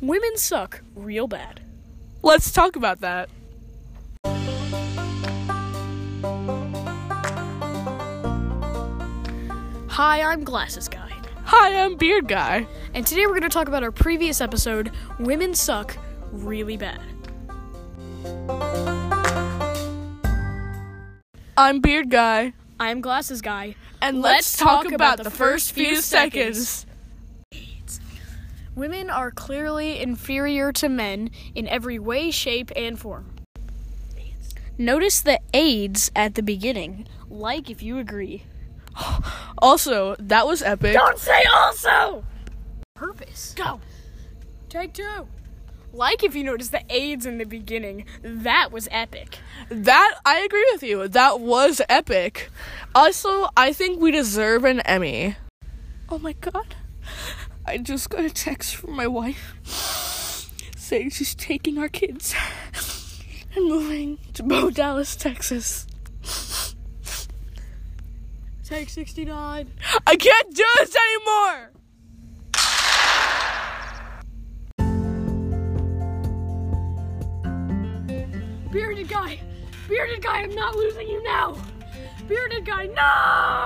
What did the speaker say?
Women suck real bad. Let's talk about that. Hi, I'm Glasses Guy. Hi, I'm Beard Guy. And today we're going to talk about our previous episode, Women Suck Really Bad. I'm Beard Guy. I'm Glasses Guy. And let's talk about the first few seconds. Women are clearly inferior to men in every way, shape, and form. Notice the AIDS at the beginning, like if you agree. Also, that was epic. Don't say also! Purpose. Go. Take two. Like if you notice the AIDS in the beginning, that was epic. That, I agree with you. That was epic. Also, I think we deserve an Emmy. Oh my god. I just got a text from my wife saying she's taking our kids and moving to Bo Dallas, Texas. Take 69. I can't do this anymore! Bearded Guy! Bearded Guy, I'm not losing you now! Bearded Guy, no!